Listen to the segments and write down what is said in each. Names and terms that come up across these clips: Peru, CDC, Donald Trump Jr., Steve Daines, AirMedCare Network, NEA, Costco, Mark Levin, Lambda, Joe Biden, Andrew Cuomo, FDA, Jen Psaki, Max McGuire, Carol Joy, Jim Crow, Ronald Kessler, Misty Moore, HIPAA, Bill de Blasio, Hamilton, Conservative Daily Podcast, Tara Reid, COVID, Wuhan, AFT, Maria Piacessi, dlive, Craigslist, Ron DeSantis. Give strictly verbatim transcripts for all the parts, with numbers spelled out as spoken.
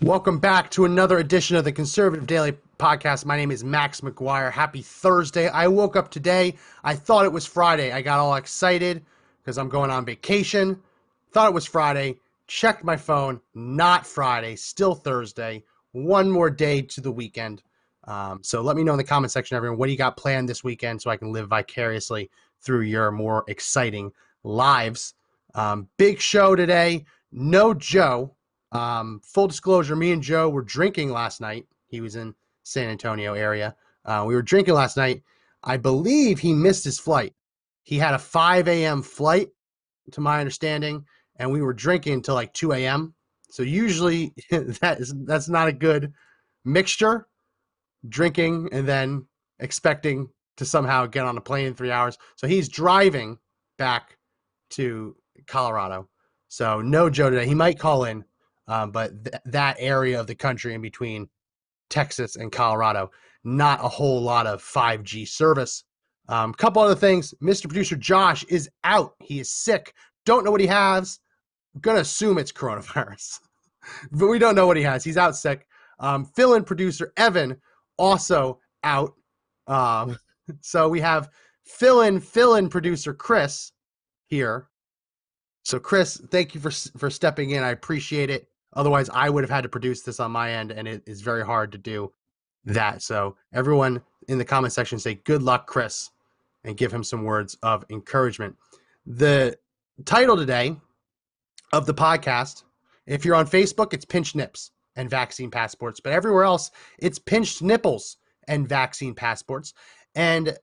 Welcome back to another edition of the Conservative Daily Podcast. My name is Max McGuire. Happy Thursday. I woke up today. I thought it was Friday. I got all excited because I'm going on vacation. Thought it was Friday. Checked my phone. Not Friday. Still Thursday. One more day to the weekend. Um, so let me know in the comment section, everyone, what do you got planned this weekend so I can live vicariously through your more exciting lives. Um, big show today. No Joe. Um, full disclosure, me and Joe were drinking last night. He was in San Antonio area. Uh, we were drinking last night. I believe he missed his flight. He had a five a.m. flight, to my understanding, and we were drinking until like two a.m. So usually that is, that's not a good mixture. Drinking and then expecting to somehow get on a plane in three hours. So he's driving back to Colorado. So no Joe today. He might call in, uh, but th- that area of the country in between Texas and Colorado, not a whole lot of five G service. A um, couple other things. Mister Producer Josh is out. He is sick. Don't know what he has. I'm going to assume it's coronavirus, but we don't know what he has. He's out sick. Um, fill-in producer Evan also out. Um, so we have fill-in, fill-in producer Chris here. So Chris, thank you for for stepping in. I appreciate it. Otherwise, I would have had to produce this on my end, and it is very hard to do that. So everyone in the comment section say, good luck, Chris, and give him some words of encouragement. The title today of the podcast, if you're on Facebook, it's Pinch Nips and vaccine passports, but everywhere else it's pinched nipples and vaccine passports. And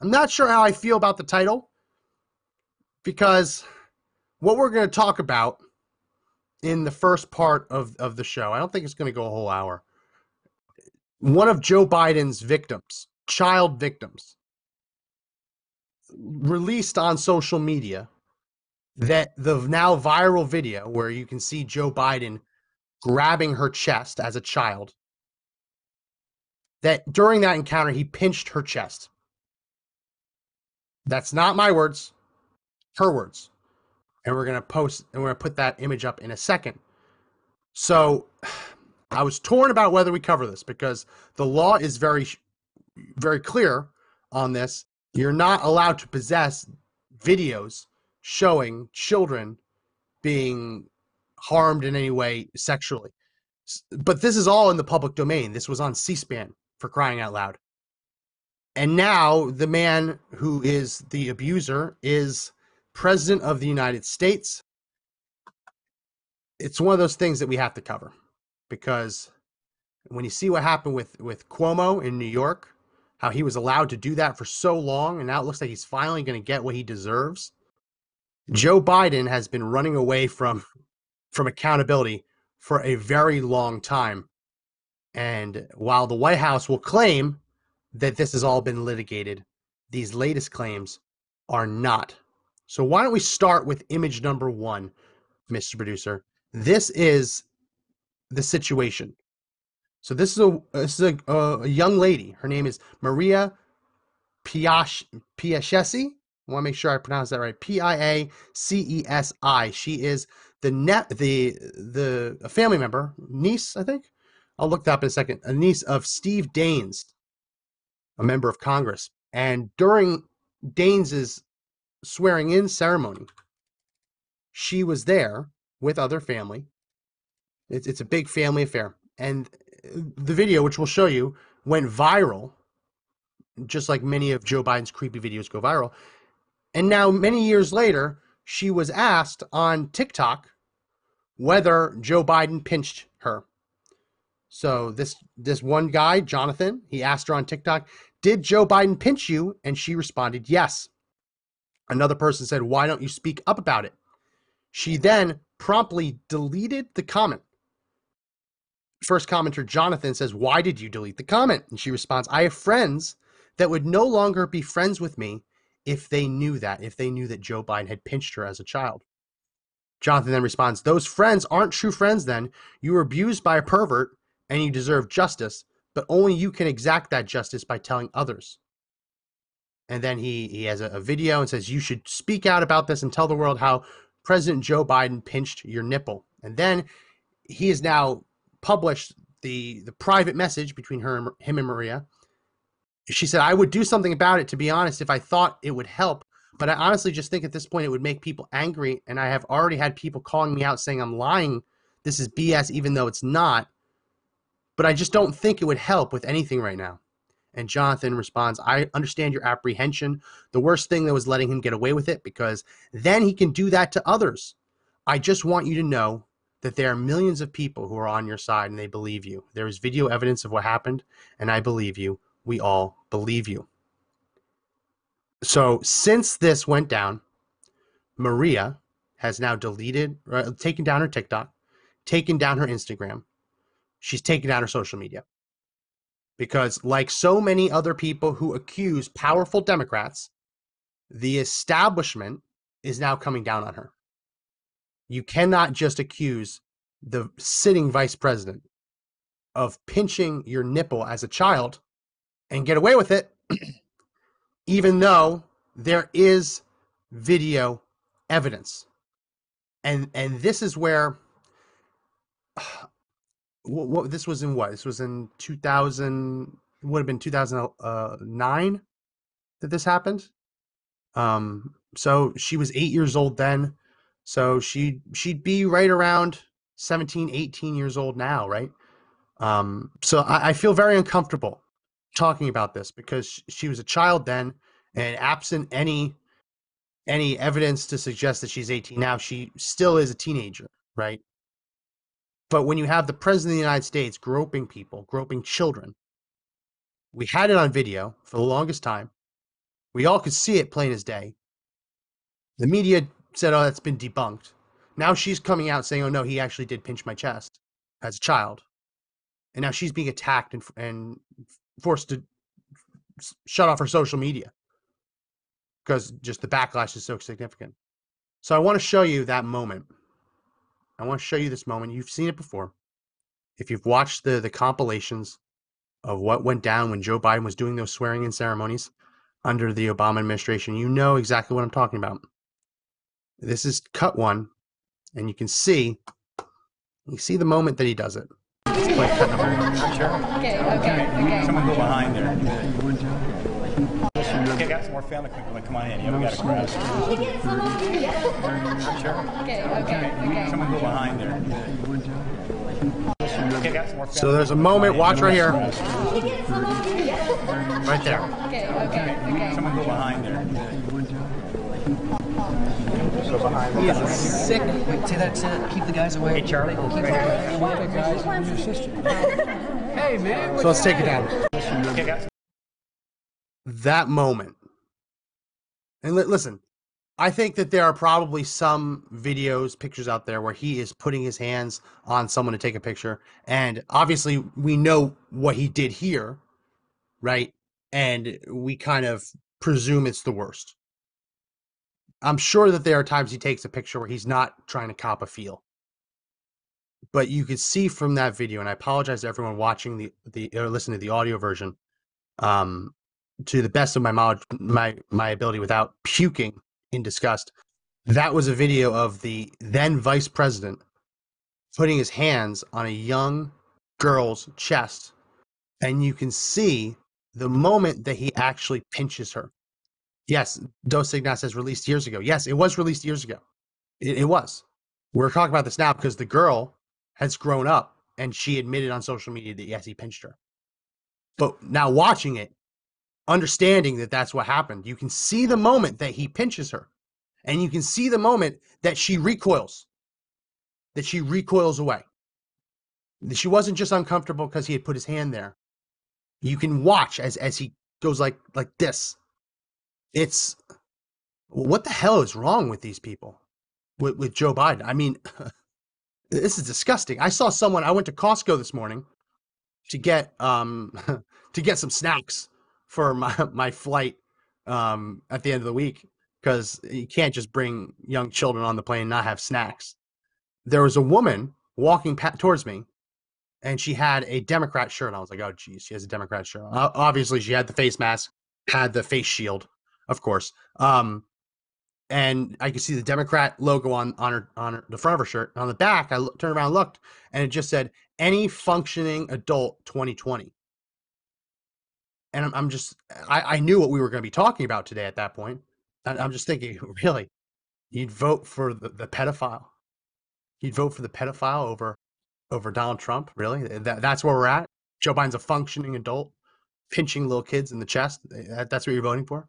I'm not sure how I feel about the title, because what we're going to talk about in the first part of, of the show, I don't think it's going to go a whole hour. One of Joe Biden's victims, child victims, released on social media that the now viral video where you can see Joe Biden grabbing her chest as a child, that during that encounter, he pinched her chest. That's not my words, her words. And we're going to post, and we're going to put that image up in a second. So I was torn about whether we cover this, because the law is very, very clear on this. You're not allowed to possess videos showing children being harmed in any way sexually. But this is all in the public domain. This was on C-SPAN, for crying out loud. And now the man who is the abuser is president of the United States. It's one of those things that we have to cover, because when you see what happened with, with Cuomo in New York, how he was allowed to do that for so long, and now it looks like he's finally going to get what he deserves. Joe Biden has been running away from from accountability for a very long time. And while the White House will claim that this has all been litigated, these latest claims are not. So why don't we start with image number one, Mister Producer? This is the situation. So this is a, this is a, a young lady. Her name is Maria Piacessi. I want to make sure I pronounce that right. P I A C E S I. She is the net, the the a family member, niece, I think. I'll look that up in a second. A niece of Steve Daines, a member of Congress. And during Daines's swearing-in ceremony, she was there with other family. It's it's a big family affair. And the video, which we'll show you, went viral, just like many of Joe Biden's creepy videos go viral. And now, many years later, she was asked on TikTok whether Joe Biden pinched her. So this this one guy, Jonathan, he asked her on TikTok, did Joe Biden pinch you? And she responded, yes. Another person said, why don't you speak up about it? She then promptly deleted the comment. First commenter Jonathan says, why did you delete the comment? And she responds, I have friends that would no longer be friends with me if they knew that, if they knew that Joe Biden had pinched her as a child. Jonathan then responds, those friends aren't true friends then. You were abused by a pervert and you deserve justice, but only you can exact that justice by telling others. And then he, he has a, a video and says, you should speak out about this and tell the world how President Joe Biden pinched your nipple. And then he has now published the, the private message between her and, him and Maria. She said, I would do something about it, to be honest, if I thought it would help. But I honestly just think at this point it would make people angry. And I have already had people calling me out saying I'm lying. This is B S, even though it's not. But I just don't think it would help with anything right now. And Jonathan responds, I understand your apprehension. The worst thing that was letting him get away with it, because then he can do that to others. I just want you to know that there are millions of people who are on your side and they believe you. There is video evidence of what happened, and I believe you. We all believe you. So since this went down, Maria has now deleted, uh, taken down her TikTok, taken down her Instagram. She's taken down her social media. Because like so many other people who accuse powerful Democrats, the establishment is now coming down on her. You cannot just accuse the sitting vice president of pinching your nipple as a child and get away with it, even though there is video evidence. And and this is where... Uh, What, what, this was in what? This was in two thousand, it would have been two thousand nine that this happened. Um, so she was eight years old then. So she, she'd be right around seventeen, eighteen years old now, right? Um, so I, I feel very uncomfortable talking about this because she was a child then, and absent any, any evidence to suggest that she's eighteen now, she still is a teenager, right? But when you have the president of the United States groping people, groping children, we had it on video for the longest time. We all could see it plain as day. The media said, oh, that's been debunked. Now she's coming out saying, oh, no, he actually did pinch my chest as a child. And now she's being attacked and, and forced to shut off her social media because just the backlash is so significant. So I want to show you that moment. I want to show you this moment. You've seen it before. If you've watched the, the compilations of what went down when Joe Biden was doing those swearing-in ceremonies under the Obama administration, you know exactly what I'm talking about. This is cut one, and you can see, you see the moment that he does it. It's like cut number one. Okay, okay, okay. Someone go behind there. Okay, got some more family people that come on in. Yeah, we got a crowd. Okay, okay, okay. Someone go behind there. Okay, got some more. So there's a moment. Watch right here. Right there. Okay, okay, okay. Someone go behind there. So behind. He is sick. Wait, say that sentence. Keep the guys away. Hey, Charlie. Keep the guys away. Your sister. Hey, man. So let's take it down. Okay, guys. That moment. And li- listen, I think that there are probably some videos, pictures out there where he is putting his hands on someone to take a picture. And obviously we know what he did here, right? And we kind of presume it's the worst. I'm sure that there are times he takes a picture where he's not trying to cop a feel. But you could see from that video, and I apologize to everyone watching the, the or listening to the audio version, um, to the best of my knowledge, my, my ability without puking in disgust, that was a video of the then vice president putting his hands on a young girl's chest. And you can see the moment that he actually pinches her. Yes, Dos Ignaces says released years ago. Yes, it was released years ago. It, it was. We're talking about this now because the girl has grown up and she admitted on social media that, yes, he pinched her. But now watching it, understanding that that's what happened, you can see the moment that he pinches her, and you can see the moment that she recoils, that she recoils away. She wasn't just uncomfortable because he had put his hand there. You can watch as as he goes like like this. It's what the hell is wrong with these people, with with Joe Biden? I mean, This is disgusting. I saw someone, I went to Costco this morning to get um to get some snacks for my, my flight um at the end of the week, because you can't just bring young children on the plane and not have snacks. There was a woman walking pa- towards me, and she had a Democrat shirt. And I was like, oh, geez, she has a Democrat shirt. Uh, obviously, she had the face mask, had the face shield, of course. Um, and I could see the Democrat logo on, on, her, on her, the front of her shirt. And on the back, I look, turned around and looked, and it just said, any functioning adult twenty twenty. And I'm, I'm just, I, I knew what we were going to be talking about today at that point. And I'm just thinking, really, you'd vote for the, the pedophile. You'd vote for the pedophile over over Donald Trump, really? That, that's where we're at? Joe Biden's a functioning adult, pinching little kids in the chest? That, that's what you're voting for?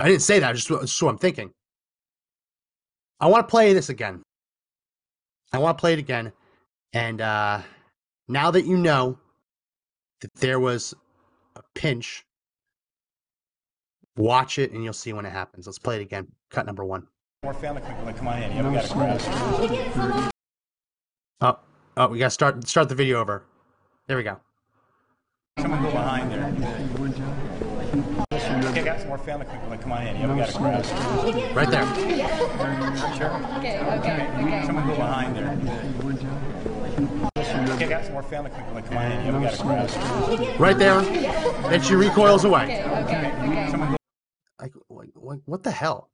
I didn't say that. I just, that's what I'm thinking. I want to play this again. I want to play it again. And uh, now that you know that there was a pinch, watch it and you'll see when it happens. Let's play it again. Cut number one. More family, come on in. You haven't got a crash. Oh. Oh, we gotta start start the video over. There we go. Someone go behind there. Okay, got some more family. Come on in. You haven't got a crash. Right there. Sure. Okay, okay, okay. Someone go behind there. Okay, got some more family. Come on in. You haven't got a crash. Right there. Then she recoils away. Okay, okay, okay. Like, like, what the hell?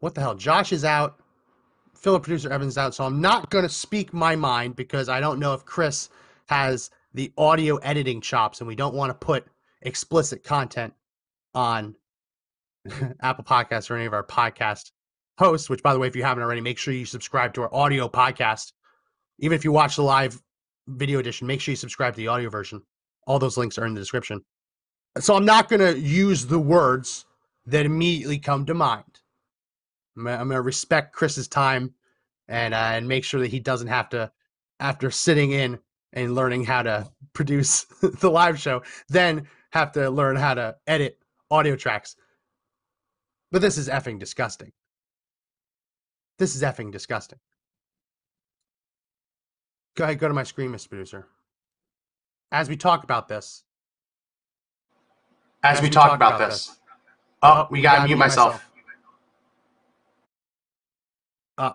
What the hell? Josh is out. Philip producer Evans is out, so I'm not going to speak my mind because I don't know if Chris has the audio editing chops, and we don't want to put explicit content on Apple Podcasts or any of our podcast hosts, which, by the way, if you haven't already, make sure you subscribe to our audio podcast. Even if you watch the live video edition, make sure you subscribe to the audio version. All those links are in the description. So I'm not going to use the words that immediately come to mind. I'm going to respect Chris's time and uh, and make sure that he doesn't have to, after sitting in and learning how to produce the live show, then have to learn how to edit audio tracks. But this is effing disgusting. This is effing disgusting. Go ahead, go to my screen, Mister Producer. As we talk about this. As, as we, we talk, talk about, about this. this. Oh, we, we got to mute myself. myself. Uh,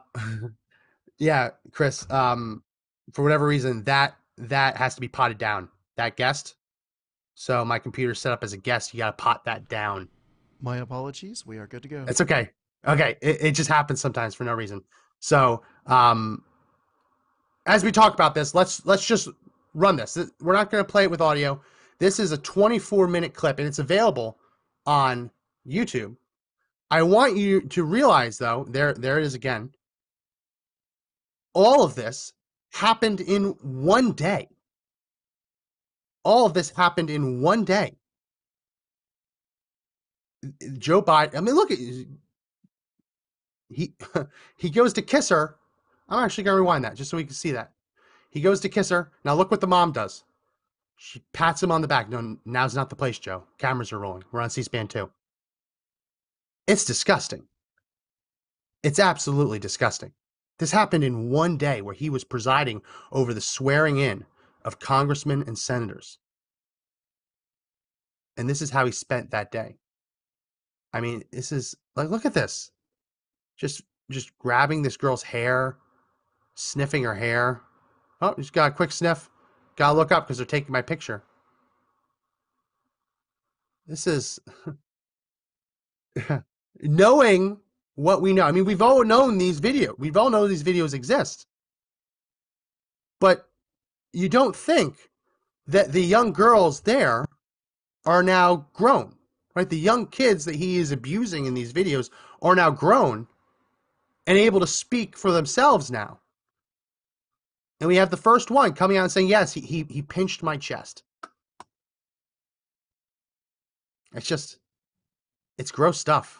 yeah, Chris, um, for whatever reason, that that has to be potted down, that guest. So my computer's set up as a guest. You got to pot that down. My apologies. We are good to go. It's okay. Okay. It, it just happens sometimes for no reason. So um, as we talk about this, let's let's just run this. We're not going to play it with audio. This is a twenty-four minute clip, and it's available on YouTube. I want you to realize, though, there, there it is again. All of this happened in one day. All of this happened in one day. Joe Biden, I mean, look, he he goes to kiss her. I'm actually going to rewind that just so we can see that. He goes to kiss her. Now look what the mom does. She pats him on the back. No, now's not the place, Joe. Cameras are rolling. We're on C SPAN two. It's disgusting. It's absolutely disgusting. This happened in one day where he was presiding over the swearing in of congressmen and senators. And this is how he spent that day. I mean, this is like, look at this. Just, just grabbing this girl's hair, sniffing her hair. Oh, just got a quick sniff. Got to look up because they're taking my picture. This is... Knowing what we know, I mean, we've all known these videos. We've all known these videos exist. But you don't think that the young girls there are now grown, right? The young kids that he is abusing in these videos are now grown and able to speak for themselves now. And we have the first one coming out and saying, yes, he he, he pinched my chest. It's just... It's gross stuff.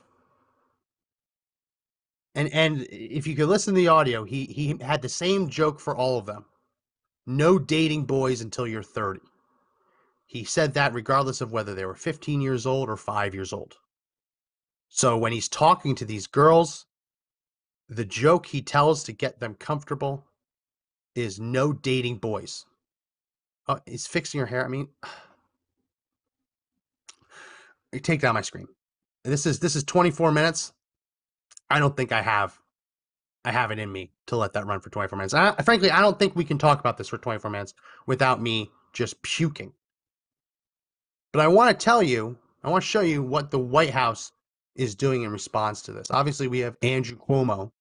And and if you could listen to the audio, he, he had the same joke for all of them. No dating boys until you're thirty. He said that regardless of whether they were fifteen years old or five years old. So when he's talking to these girls, the joke he tells to get them comfortable is no dating boys. Oh, he's fixing her hair. I mean, take down my screen. This is this is twenty-four minutes. I don't think I have I have it in me to let that run for twenty-four minutes. I, frankly, I don't think we can talk about this for twenty-four minutes without me just puking. But I want to tell you, I want to show you what the White House is doing in response to this. Obviously, we have Andrew Cuomo.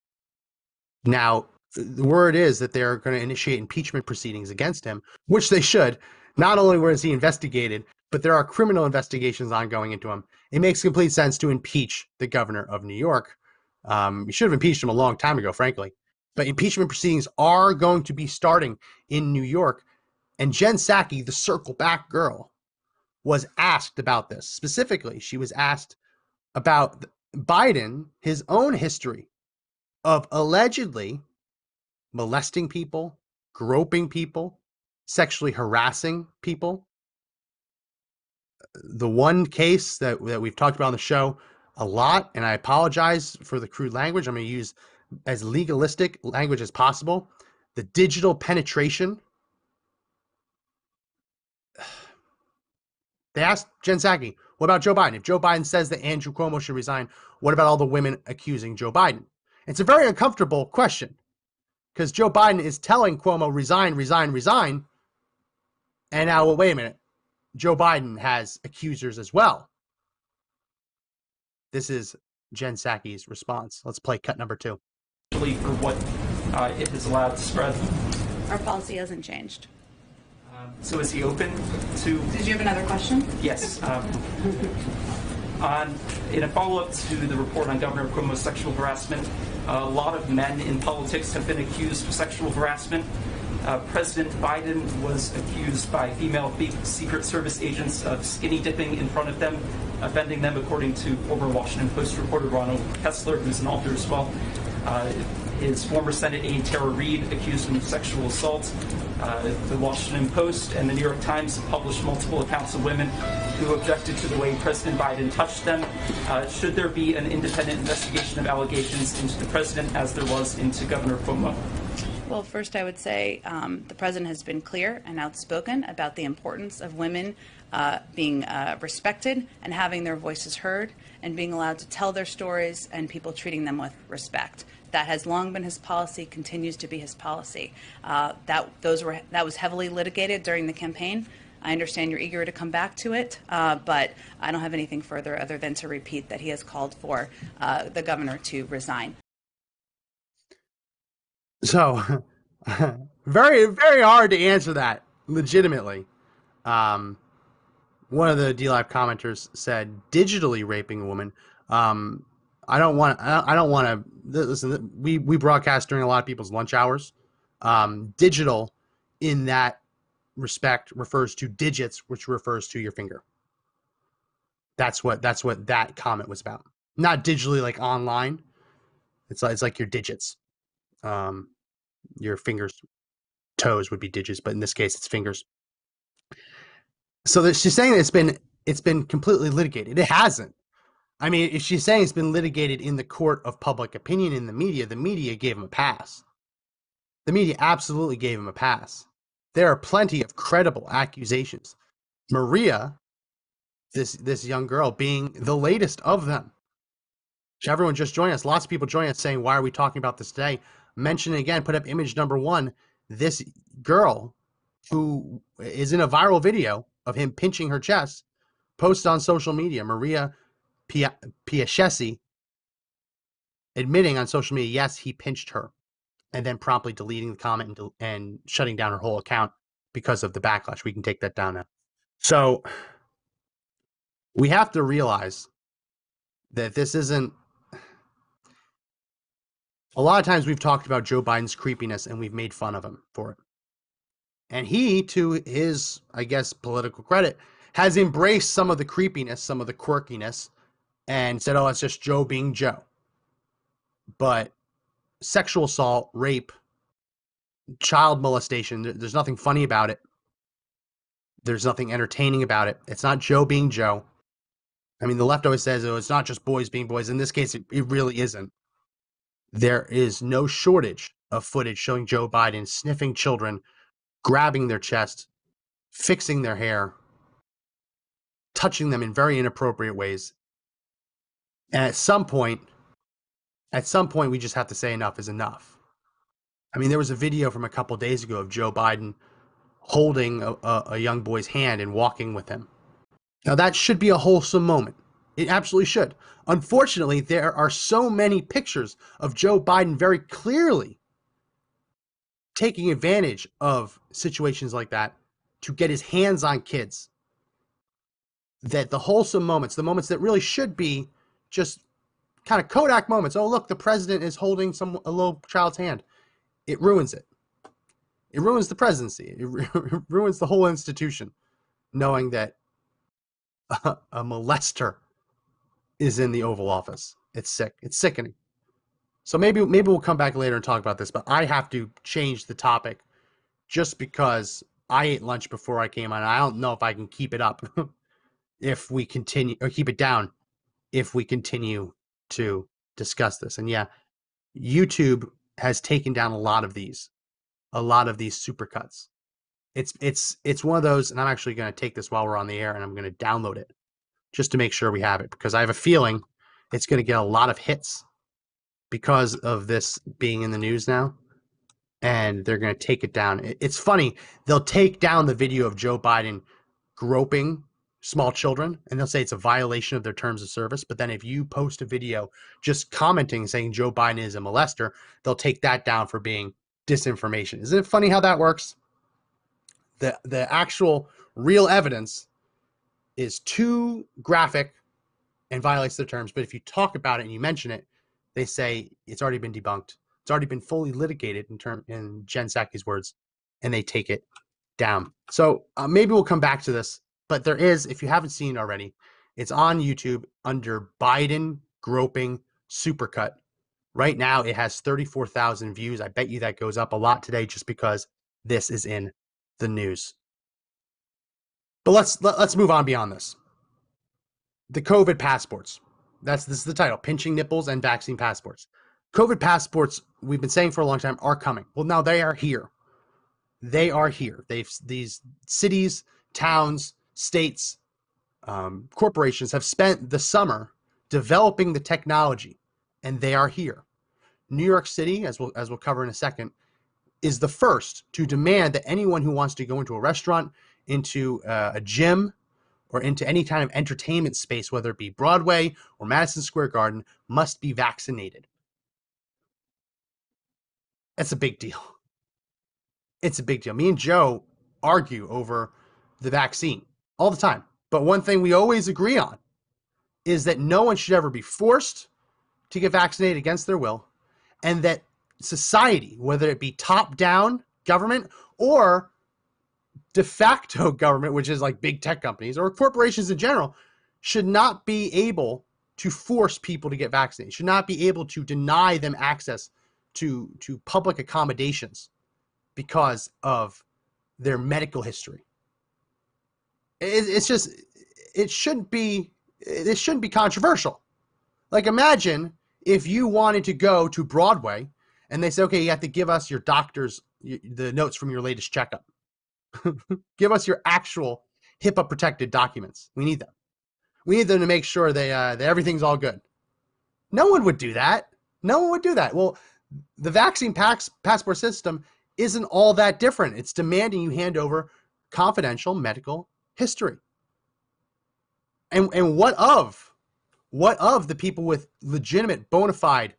Now, the word is that they're going to initiate impeachment proceedings against him, which they should. Not only was he investigated, but there are criminal investigations ongoing into him. It makes complete sense to impeach the governor of New York. Um, you should have impeached him a long time ago, frankly. But impeachment proceedings are going to be starting in New York. And Jen Psaki, the circle back girl, was asked about this. Specifically, she was asked about Biden, his own history of allegedly molesting people, groping people, sexually harassing people. The one case that, that we've talked about on the show a lot, and I apologize for the crude language. I'm going to use as legalistic language as possible. The digital penetration. They asked Jen Psaki, what about Joe Biden? If Joe Biden says that Andrew Cuomo should resign, what about all the women accusing Joe Biden? It's a very uncomfortable question because Joe Biden is telling Cuomo, resign, resign, resign. And now, well, wait a minute. Joe Biden has accusers as well. This is Jen Psaki's response. Let's play cut number two. For what uh, it is allowed to spread. Our policy hasn't changed. Um, so is he open to... Did you have another question? Yes. Um, on, in a follow-up to the report on Governor Cuomo's sexual harassment, a lot of men in politics have been accused of sexual harassment. Uh, President Biden was accused by female Secret Service agents of skinny dipping in front of them, offending them, according to former Washington Post reporter Ronald Kessler, who's an author as well. Uh, his former Senate aide Tara Reid accused him of sexual assault. Uh, the Washington Post and the New York Times have published multiple accounts of women who objected to the way President Biden touched them. Uh, should there be an independent investigation of allegations into the president as there was into Governor Cuomo? Well, first I would say um, the president has been clear and outspoken about the importance of women uh, being uh, respected and having their voices heard and being allowed to tell their stories and people treating them with respect. That has long been his policy, continues to be his policy. Uh, that, those were, that was heavily litigated during the campaign. I understand you're eager to come back to it, uh, but I don't have anything further other than to repeat that he has called for uh, the governor to resign. So very, very hard to answer that legitimately. Um, one of the D Live commenters said digitally raping a woman. Um, I don't want to, I don't want to listen. We, we broadcast during a lot of people's lunch hours. Um, digital in that respect refers to digits, which refers to your finger. That's what, that's what that comment was about. Not digitally like online. It's like, it's like your digits. Um, your fingers, toes would be digits, but in this case, it's fingers. So that she's saying that it's been, it's been completely litigated. It hasn't. I mean, if she's saying it's been litigated in the court of public opinion in the media, the media gave him a pass. The media absolutely gave him a pass. There are plenty of credible accusations. Maria, this, this young girl being the latest of them. Everyone just joined us. Lots of people joining us saying, why are we talking about this today? Mention it again, put up image number one, this girl who is in a viral video of him pinching her chest, posted on social media, Maria Piacessi, admitting on social media, yes, he pinched her, and then promptly deleting the comment and, del- and shutting down her whole account because of the backlash. We can take that down now. So we have to realize that this isn't... A lot of times we've talked about Joe Biden's creepiness and we've made fun of him for it. And he, to his, I guess, political credit, has embraced some of the creepiness, some of the quirkiness, and said, oh, it's just Joe being Joe. But sexual assault, rape, child molestation, there's nothing funny about it. There's nothing entertaining about it. It's not Joe being Joe. I mean, the left always says, oh, it's not just boys being boys. In this case, it, it really isn't. There is no shortage of footage showing Joe Biden sniffing children, grabbing their chest, fixing their hair, touching them in very inappropriate ways. And at some point, at some point, we just have to say enough is enough. I mean, there was a video from a couple of days ago of Joe Biden holding a, a, a young boy's hand and walking with him. Now, that should be a wholesome moment. It absolutely should. Unfortunately, there are so many pictures of Joe Biden very clearly taking advantage of situations like that to get his hands on kids, that the wholesome moments, the moments that really should be just kind of Kodak moments. Oh, look, the president is holding some a little child's hand. It ruins it. It ruins the presidency. It, ru- it ruins the whole institution, knowing that a, a molester is in the Oval Office. It's sick. It's sickening. So maybe maybe we'll come back later and talk about this, but I have to change the topic just because I ate lunch before I came on. I don't know if I can keep it up if we continue, or keep it down if we continue to discuss this. And yeah, YouTube has taken down a lot of these, a lot of these supercuts. It's it's it's one of those, and I'm actually going to take this while we're on the air, and I'm going to download it just to make sure we have it, because I have a feeling it's going to get a lot of hits because of this being in the news now, and they're going to take it down. It's funny. They'll take down the video of Joe Biden groping small children, and they'll say it's a violation of their terms of service. But then if you post a video just commenting saying Joe Biden is a molester, they'll take that down for being disinformation. Isn't it funny how that works? The the actual real evidence is too graphic and violates their terms. But if you talk about it and you mention it, they say it's already been debunked. It's already been fully litigated in term in Jen Psaki's words, and they take it down. So uh, maybe we'll come back to this. But there is, if you haven't seen already, it's on YouTube under Biden groping supercut. Right now, it has thirty-four thousand views. I bet you that goes up a lot today just because this is in the news. But let's let, let's move on beyond this. The COVID passports. That's this is the title: pinching nipples and vaccine passports. COVID passports, we've been saying for a long time, are coming. Well, now they are here. They are here. They've these cities, towns, states, um, corporations have spent the summer developing the technology, and they are here. New York City, as we'll as we'll cover in a second, is the first to demand that anyone who wants to go into a restaurant, into uh, a gym, or into any kind of entertainment space, whether it be Broadway or Madison Square Garden, must be vaccinated. That's a big deal. It's a big deal. Me and Joe argue over the vaccine all the time. But one thing we always agree on is that no one should ever be forced to get vaccinated against their will, and that society, whether it be top-down government or de facto government, which is like big tech companies or corporations in general, should not be able to force people to get vaccinated, should not be able to deny them access to, to public accommodations because of their medical history. It, it's just, it shouldn't be, it shouldn't be controversial. Like, imagine if you wanted to go to Broadway and they say, okay, you have to give us your doctor's, the notes from your latest checkup. Give us your actual HIPAA protected documents. We need them. We need them to make sure they, uh, that everything's all good. No one would do that. No one would do that. Well, the vaccine pass- passport system isn't all that different. It's demanding you hand over confidential medical history. And and what of, what of the people with legitimate, bona fide,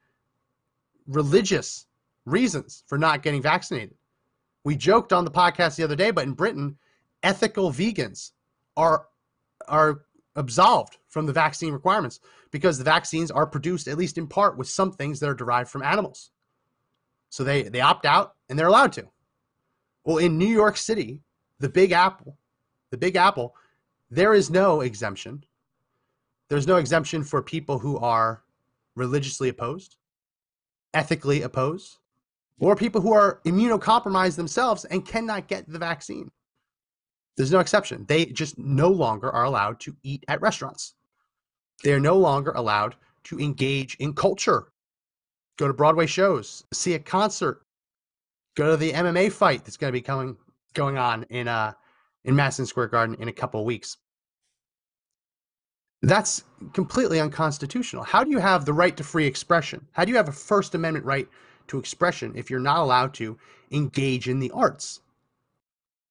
religious reasons for not getting vaccinated? We joked on the podcast the other day, but in Britain, ethical vegans are are absolved from the vaccine requirements because the vaccines are produced, at least in part, with some things that are derived from animals. So they, they opt out and they're allowed to. Well, in New York City, the Big Apple, the Big Apple, there is no exemption. There's no exemption for people who are religiously opposed, ethically opposed, or people who are immunocompromised themselves and cannot get the vaccine. There's no exception. They just no longer are allowed to eat at restaurants. They're no longer allowed to engage in culture, go to Broadway shows, see a concert, go to the M M A fight that's going to be coming going on in uh in Madison Square Garden in a couple of weeks. That's completely unconstitutional. How do you have the right to free expression? How do you have a First Amendment right to expression if you're not allowed to engage in the arts?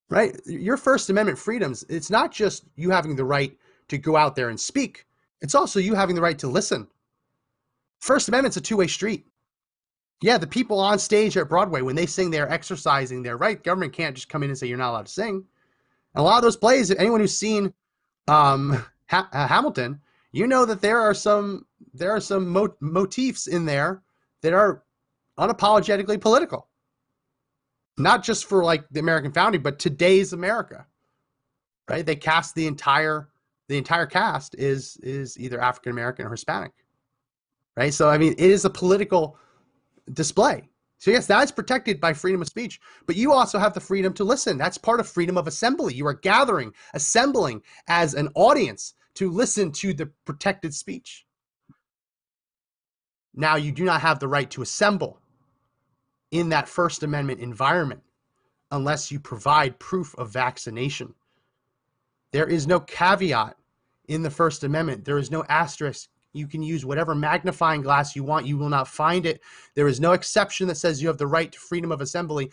Right? Your First Amendment freedoms, it's not just you having the right to go out there and speak. It's also you having the right to listen. First Amendment's a two-way street. Yeah, the people on stage at Broadway, when they sing, they're exercising their right. Government can't just come in and say you're not allowed to sing. And a lot of those plays, anyone who's seen um, ha- uh, Hamilton, you know that there are some there are some mo- motifs in there that are unapologetically political. Not just for like the American founding, but today's America, right? They cast the entire the entire cast is is either African American or Hispanic, right? So I mean, it is a political display. So yes, that is protected by freedom of speech, but you also have the freedom to listen. That's part of freedom of assembly. You are gathering, assembling as an audience to listen to the protected speech. Now you do not have the right to assemble in that First Amendment environment unless you provide proof of vaccination. There is no caveat in the First Amendment. There is no asterisk. You can use whatever magnifying glass you want. You will not find it. There is no exception that says you have the right to freedom of assembly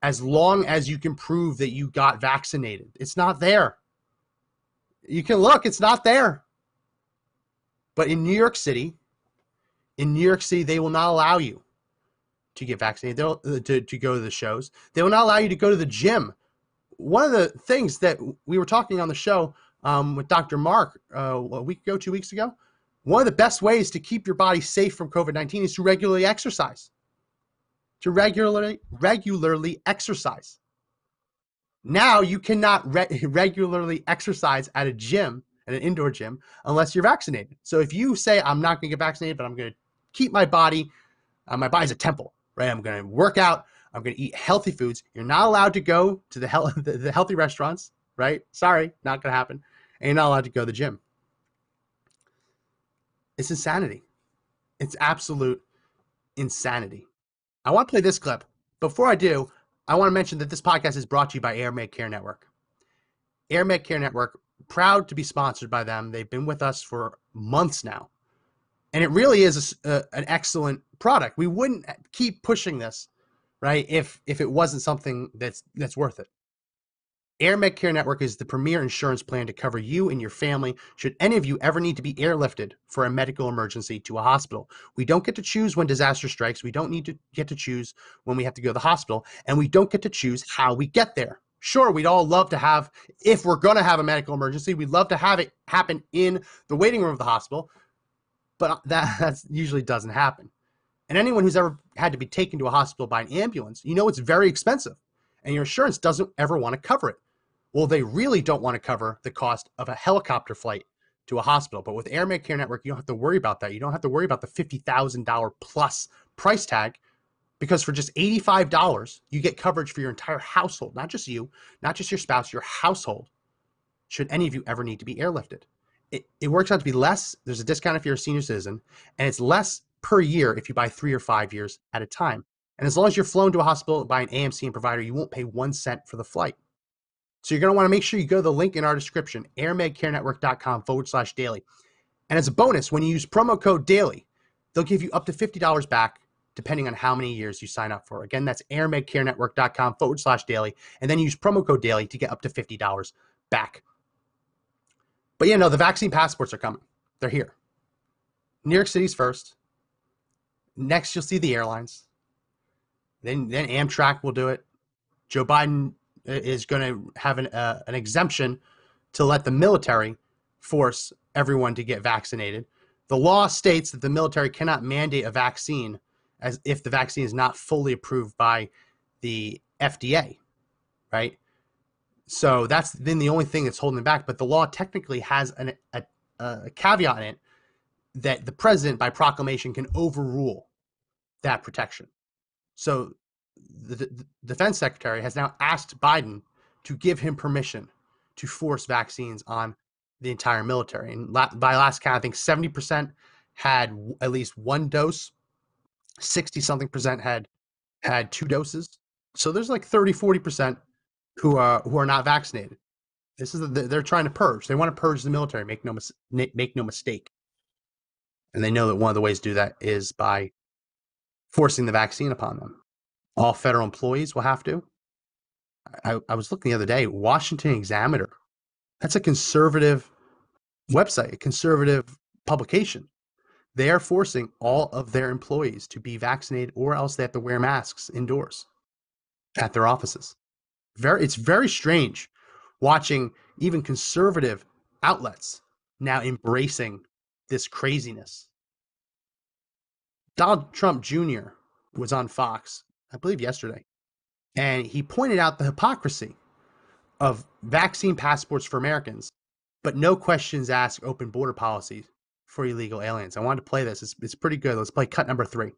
as long as you can prove that you got vaccinated. It's not there. You can look, it's not there. But in New York City, in New York City, they will not allow you to get vaccinated, they'll, to, to go to the shows. They will not allow you to go to the gym. One of the things that we were talking on the show um, with Doctor Mark uh, a week ago, two weeks ago, one of the best ways to keep your body safe from COVID nineteen is to regularly exercise, to regularly regularly exercise. Now you cannot re- regularly exercise at a gym, at an indoor gym, unless you're vaccinated. So if you say, I'm not gonna get vaccinated, but I'm gonna keep my body, uh, my body's a temple, right? I'm going to work out. I'm going to eat healthy foods. You're not allowed to go to the, he- the, the healthy restaurants, right? Sorry, not going to happen. And you're not allowed to go to the gym. It's insanity. It's absolute insanity. I want to play this clip. Before I do, I want to mention that this podcast is brought to you by AirMedCare Network. AirMedCare Network, proud to be sponsored by them. They've been with us for months now. And it really is a, a, an excellent product. We wouldn't keep pushing this, right, if if it wasn't something that's that's worth it. AirMedCare Network is the premier insurance plan to cover you and your family should any of you ever need to be airlifted for a medical emergency to a hospital. We don't get to choose when disaster strikes. We don't need to get to choose when we have to go to the hospital. And we don't get to choose how we get there. Sure, we'd all love to have, if we're going to have a medical emergency, we'd love to have it happen in the waiting room of the hospital. But that that's usually doesn't happen. And anyone who's ever had to be taken to a hospital by an ambulance, you know it's very expensive, and your insurance doesn't ever want to cover it. Well, they really don't want to cover the cost of a helicopter flight to a hospital. But with AirMedCare Network, you don't have to worry about that. You don't have to worry about the fifty thousand dollars plus price tag, because for just eighty-five dollars, you get coverage for your entire household, not just you, not just your spouse, your household, should any of you ever need to be airlifted. It, it works out to be less. There's a discount if you're a senior citizen, and it's less per year if you buy three or five years at a time. And as long as you're flown to a hospital by an A M C and provider, you won't pay one cent for the flight. So you're going to want to make sure you go to the link in our description, airmedcarenetwork.com forward slash daily. And as a bonus, when you use promo code daily, they'll give you up to fifty dollars back, depending on how many years you sign up for. Again, that's airmedcarenetwork.com forward slash daily. And then use promo code daily to get up to fifty dollars back. But yeah, no, the vaccine passports are coming. They're here. New York City's first. Next, you'll see the airlines. Then, then Amtrak will do it. Joe Biden is going to have an uh, an exemption to let the military force everyone to get vaccinated. The law states that the military cannot mandate a vaccine as if the vaccine is not fully approved by the F D A, right? So that's then the only thing that's holding them back. But the law technically has an, a, a caveat in it that the president, by proclamation, can overrule that protection. So the, the defense secretary has now asked Biden to give him permission to force vaccines on the entire military. And la- by last count, I think seventy percent had w- at least one dose, sixty-something percent had had two doses. So there's like thirty, forty percent who are, who are not vaccinated. This is the, they're trying to purge. They want to purge the military. Make no mis- make no mistake. And they know that one of the ways to do that is by forcing the vaccine upon them. All federal employees will have to. I, I was looking the other day, Washington Examiner. That's a conservative website, a conservative publication. They are forcing all of their employees to be vaccinated, or else they have to wear masks indoors at their offices. Very, it's very strange watching even conservative outlets now embracing this craziness. Donald Trump Junior was on Fox, I believe yesterday, and he pointed out the hypocrisy of vaccine passports for Americans, but no questions asked open border policy for illegal aliens. I wanted to play this. It's, it's pretty good. Let's play cut number three.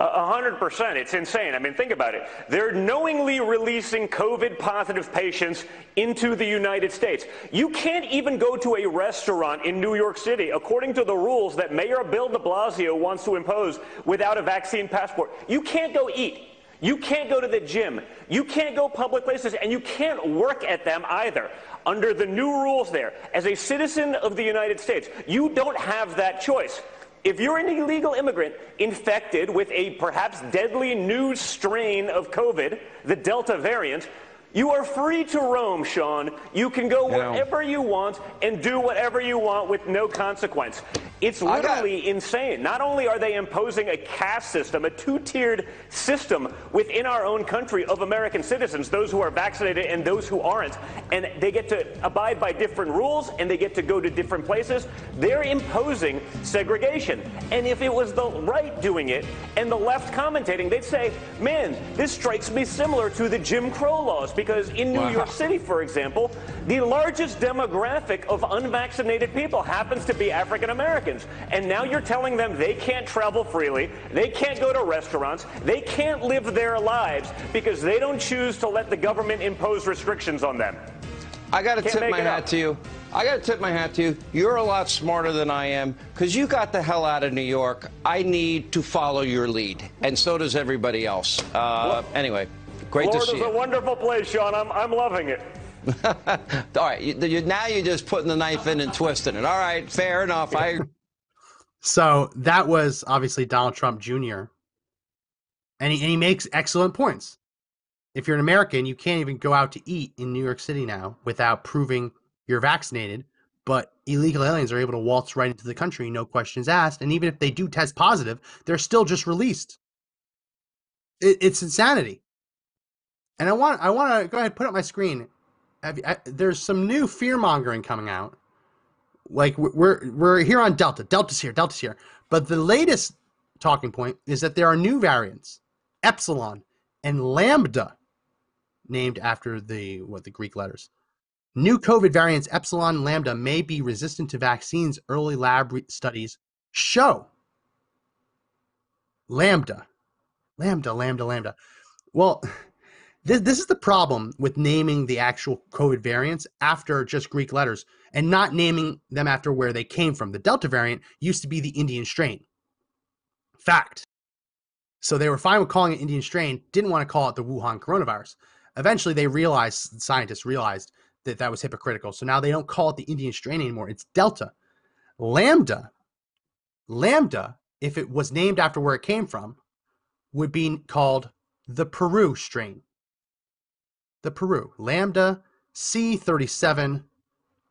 A hundred percent. It's insane. I mean, think about it. They're knowingly releasing COVID positive patients into the United States. You can't even go to a restaurant in New York City, according to the rules that Mayor Bill de Blasio wants to impose, without a vaccine passport. You can't go eat. You can't go to the gym. You can't go public places, and you can't work at them either. Under the new rules there, as a citizen of the United States, you don't have that choice. If you're an illegal immigrant infected with a perhaps deadly new strain of COVID, the Delta variant, you are free to roam, Sean. You can go you wherever know. you want and do whatever you want with no consequence. It's literally got... insane. Not only are they imposing a caste system, a two-tiered system within our own country of American citizens, those who are vaccinated and those who aren't, and they get to abide by different rules and they get to go to different places. They're imposing segregation. And if it was the right doing it and the left commentating, they'd say, man, this strikes me similar to the Jim Crow laws, because in New wow. York City, for example, the largest demographic of unvaccinated people happens to be African American. And now you're telling them they can't travel freely, they can't go to restaurants, they can't live their lives because they don't choose to let the government impose restrictions on them. I got to tip my hat to you. I got to tip my hat to you. You're a lot smarter than I am because you got the hell out of New York. I need to follow your lead. And so does everybody else. Uh, anyway, great Florida's to see you. Florida's a wonderful place, Sean. I'm, I'm loving it. All right. You, you, now you're just putting the knife in and twisting it. All right. Fair enough. I So that was obviously Donald Trump Junior And he, and he makes excellent points. If you're an American, you can't even go out to eat in New York City now without proving you're vaccinated. But illegal aliens are able to waltz right into the country, no questions asked. And even if they do test positive, they're still just released. It, it's insanity. And I want I want to go ahead and put up my screen. Have, I, there's some new fear-mongering coming out. Like, we're we're here on Delta. Delta's here. Delta's here. But the latest talking point is that there are new variants, Epsilon and Lambda, named after the what the Greek letters. New COVID variants, Epsilon and Lambda, may be resistant to vaccines, early lab re- studies show. Lambda. Lambda, Lambda, Lambda. Well... This, this is the problem with naming the actual COVID variants after just Greek letters and not naming them after where they came from. The Delta variant used to be the Indian strain. Fact. So they were fine with calling it Indian strain, didn't want to call it the Wuhan coronavirus. Eventually, they realized, scientists realized that that was hypocritical. So now they don't call it the Indian strain anymore. It's Delta. Lambda. Lambda, if it was named after where it came from, would be called the Peru strain. The Peru, Lambda C thirty-seven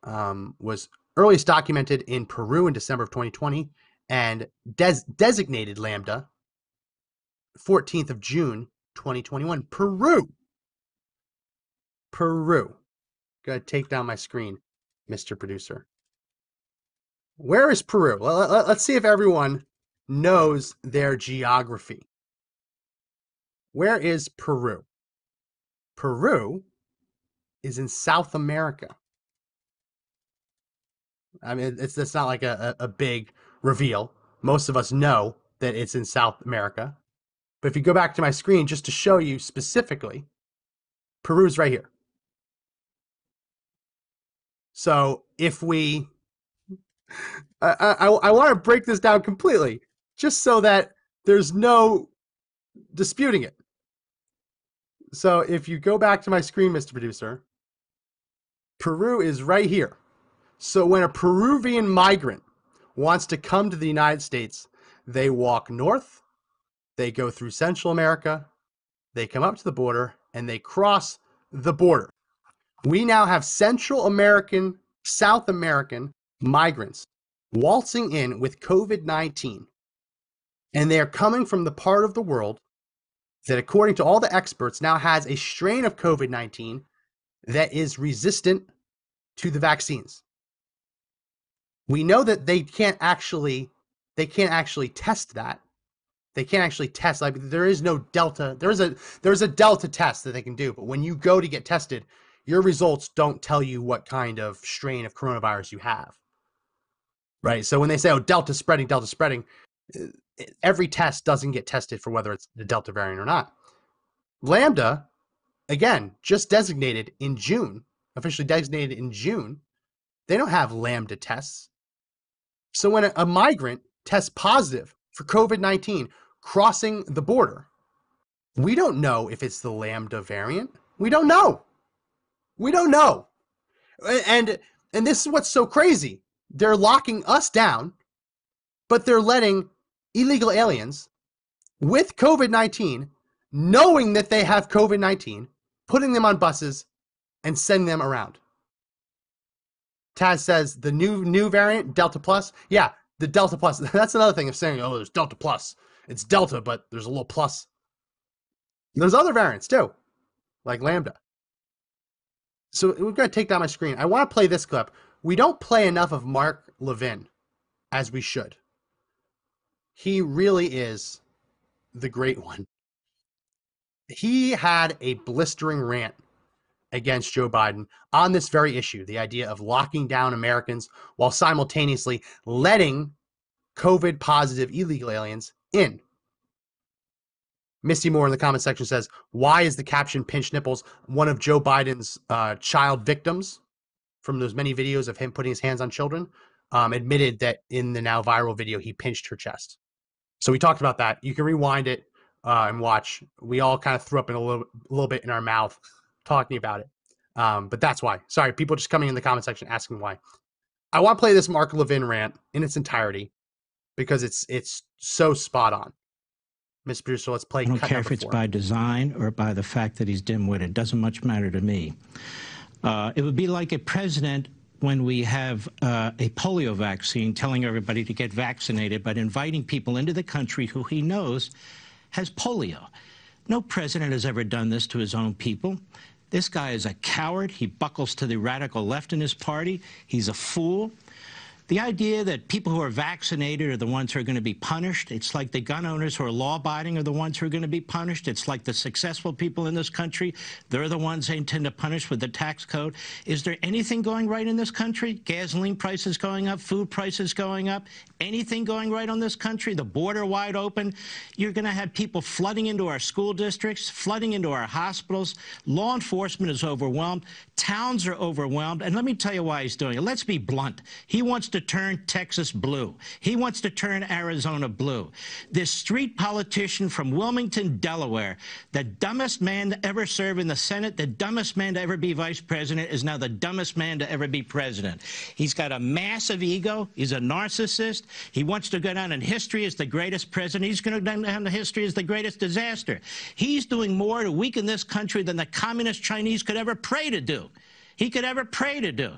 um, was earliest documented in Peru in December of twenty twenty and des- designated Lambda fourteenth of June, twenty twenty-one. Peru. Peru. Gotta take down my screen, Mister Producer. Where is Peru? Well, let's see if everyone knows their geography. Where is Peru? Peru is in South America. I mean, it's, it's not like a, a big reveal. Most of us know that it's in South America. But if you go back to my screen, just to show you specifically, Peru's right here. So if we, I, I, I want to break this down completely, just so that there's no disputing it. So if you go back to my screen, Mister Producer, Peru is right here. So when a Peruvian migrant wants to come to the United States, they walk north, they go through Central America, they come up to the border, and they cross the border. We now have Central American, South American migrants waltzing in with COVID nineteen. And they are coming from the part of the world that, according to all the experts, now has a strain of COVID nineteen that is resistant to the vaccines. We know that they can't actually, they can't actually test that. They can't actually test. Like, there is no Delta. There is a, there's a Delta test that they can do. But when you go to get tested, your results don't tell you what kind of strain of coronavirus you have. Right? So when they say, oh, Delta spreading, Delta spreading, every test doesn't get tested for whether it's the Delta variant or not. Lambda, again, just designated in June, officially designated in June. They don't have Lambda tests. So when a, a migrant tests positive for COVID nineteen crossing the border, we don't know if it's the Lambda variant. We don't know. We don't know. And, and this is what's so crazy. They're locking us down, but they're letting illegal aliens with COVID nineteen, knowing that they have COVID nineteen, putting them on buses and sending them around. Taz says the new new variant, Delta Plus. Yeah, the Delta Plus. That's another thing of saying, oh, there's Delta Plus. It's Delta, but there's a little plus. There's other variants too, like Lambda. So we've got to take down my screen. I want to play this clip. We don't play enough of Mark Levin as we should. He really is the great one. He had a blistering rant against Joe Biden on this very issue, the idea of locking down Americans while simultaneously letting COVID-positive illegal aliens in. Misty Moore in the comment section says, why is the caption "Pinch Nipples" one of Joe Biden's uh, child victims from those many videos of him putting his hands on children? Um, admitted that in the now viral video, he pinched her chest. So we talked about that. You can rewind it uh, and watch. We all kind of threw up in a little, a little bit in our mouth talking about it. Um, but that's why. Sorry, people just coming in the comment section asking why. I want to play this Mark Levin rant in its entirety because it's it's so spot on. Mister Producer, let's play. I don't care if it's by design or by the fact that he's dim-witted. Doesn't much matter to me. Uh, it would be like a president when we have uh, a polio vaccine telling everybody to get vaccinated, but inviting people into the country who he knows has polio. No president has ever done this to his own people. This guy is a coward. He buckles to the radical left in his party. He's a fool. The idea that people who are vaccinated are the ones who are going to be punished, it's like the gun owners who are law-abiding are the ones who are going to be punished. It's like the successful people in this country, they're the ones they intend to punish with the tax code. Is there anything going right in this country? Gasoline prices going up, food prices going up, anything going right on this country? The border wide open. You're going to have people flooding into our school districts, flooding into our hospitals. Law enforcement is overwhelmed. Towns are overwhelmed. And let me tell you why he's doing it. Let's be blunt. He wants to turn Texas blue. He wants to turn Arizona blue. This street politician from Wilmington, Delaware, the dumbest man to ever serve in the Senate, the dumbest man to ever be vice president, is now the dumbest man to ever be president. He's got a massive ego. He's a narcissist. He wants to go down in history as the greatest president. He's going to go down in history as the greatest disaster. He's doing more to weaken this country than the communist Chinese could ever pray to do. He could ever pray to do.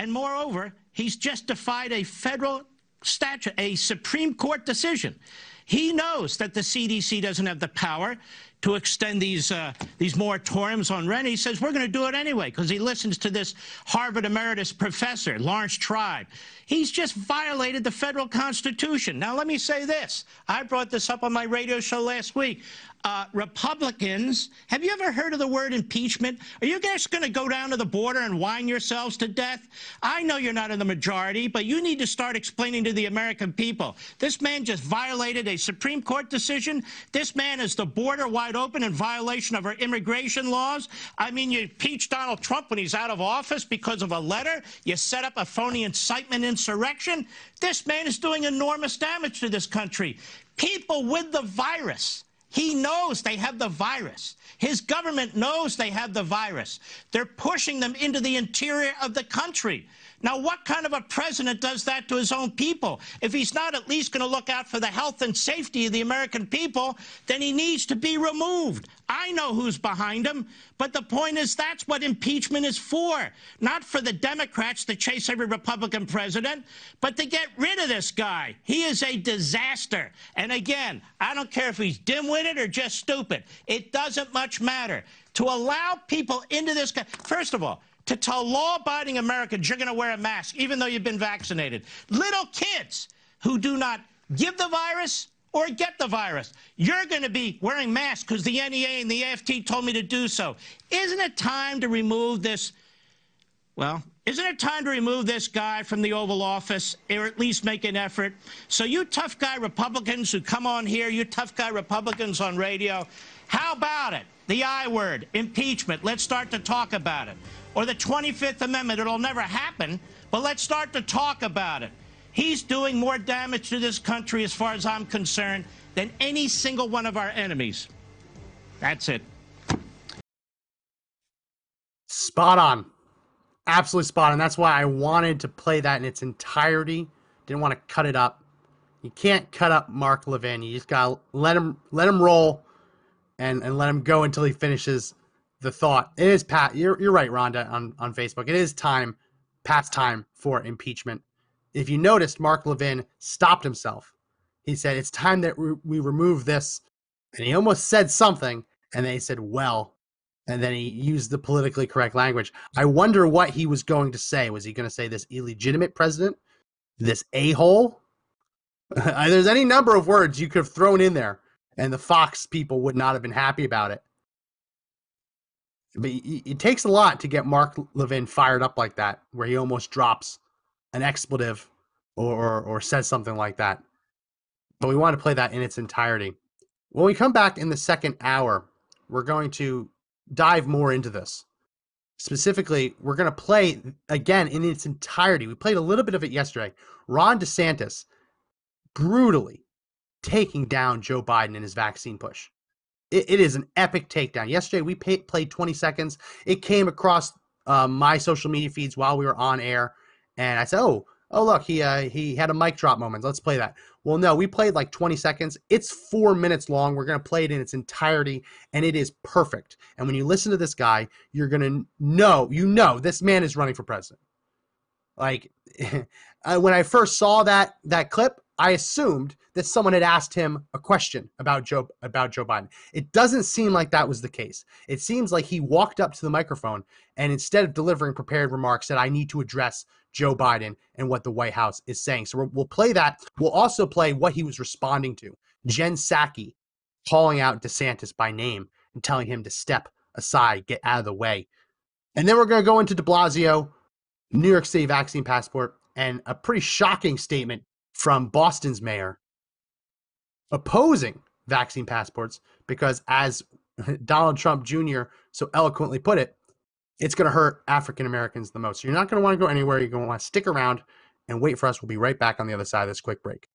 And moreover, he's just defied a federal statute, a Supreme Court decision. He knows that the C D C doesn't have the power to extend these uh, these moratoriums on rent. He says, we're going to do it anyway, because he listens to this Harvard emeritus professor, Lawrence Tribe. He's just violated the federal Constitution. Now, let me say this. I brought this up on my radio show last week. Uh, Republicans, have you ever heard of the word impeachment? Are you guys going to go down to the border and whine yourselves to death? I know you're not in the majority, but you need to start explaining to the American people. This man just violated a Supreme Court decision. This man is the border wide open in violation of our immigration laws. I mean, you impeach Donald Trump when he's out of office because of a letter. You set up a phony incitement insurrection. This man is doing enormous damage to this country. People with the virus He knows they have the virus. His government knows they have the virus. They're pushing them into the interior of the country. Now, what kind of a president does that to his own people? If he's not at least going to look out for the health and safety of the American people, then he needs to be removed. I know who's behind him, but the point is that's what impeachment is for, not for the Democrats to chase every Republican president, but to get rid of this guy. He is a disaster. And again, I don't care if he's dim-witted or just stupid. It doesn't much matter. To allow people into this guy, first of all, to tell law-abiding Americans you're going to wear a mask, even though you've been vaccinated. Little kids who do not give the virus or get the virus, you're going to be wearing masks because the N E A and the A F T told me to do so. Isn't it time to remove this? Well, isn't it time to remove this guy from the Oval Office, or at least make an effort? So you tough guy Republicans who come on here, you tough guy Republicans on radio, how about it? The I word, impeachment. Let's start to talk about it. Or the twenty-fifth amendment. It'll never happen, but let's start to talk about it. He's doing more damage to this country, as far as I'm concerned, than any single one of our enemies. That's it. Spot on. Absolutely spot on. That's why I wanted to play that in its entirety. Didn't want to cut it up. You can't cut up Mark Levin. You just gotta let him let him roll and, and let him go until he finishes the thought. It is Pat. You're you're right, Rhonda, on, on Facebook. It is time, Pat's time for impeachment. If you noticed, Mark Levin stopped himself. He said, it's time that we, we remove this. And he almost said something, and they said, well, and then he used the politically correct language. I wonder what he was going to say. Was he going to say this illegitimate president, this a-hole? There's any number of words you could have thrown in there, and the Fox people would not have been happy about it. But it takes a lot to get Mark Levin fired up like that, where he almost drops an expletive or, or, or says something like that. But we want to play that in its entirety. When we come back in the second hour, we're going to dive more into this. Specifically, we're going to play, again, in its entirety. We played a little bit of it yesterday. Ron DeSantis brutally taking down Joe Biden in his vaccine push. It is an epic takedown. Yesterday, we pay, played twenty seconds. It came across uh, my social media feeds while we were on air. And I said, oh, oh look, he uh, he had a mic drop moment. Let's play that. Well, no, we played like twenty seconds. It's four minutes long. We're going to play it in its entirety, and it is perfect. And when you listen to this guy, you're going to know, you know, this man is running for president. Like, when I first saw that that clip, I assumed that someone had asked him a question about Joe about Joe Biden. It doesn't seem like that was the case. It seems like he walked up to the microphone and, instead of delivering prepared remarks, said, I need to address Joe Biden and what the White House is saying. So we'll, we'll play that. We'll also play what he was responding to. Jen Psaki calling out DeSantis by name and telling him to step aside, get out of the way. And then we're going to go into de Blasio, New York City vaccine passport, and a pretty shocking statement from Boston's mayor opposing vaccine passports because, as Donald Trump Junior so eloquently put it, it's going to hurt African Americans the most. So you're not going to want to go anywhere. You're going to want to stick around and wait for us. We'll be right back on the other side of this quick break.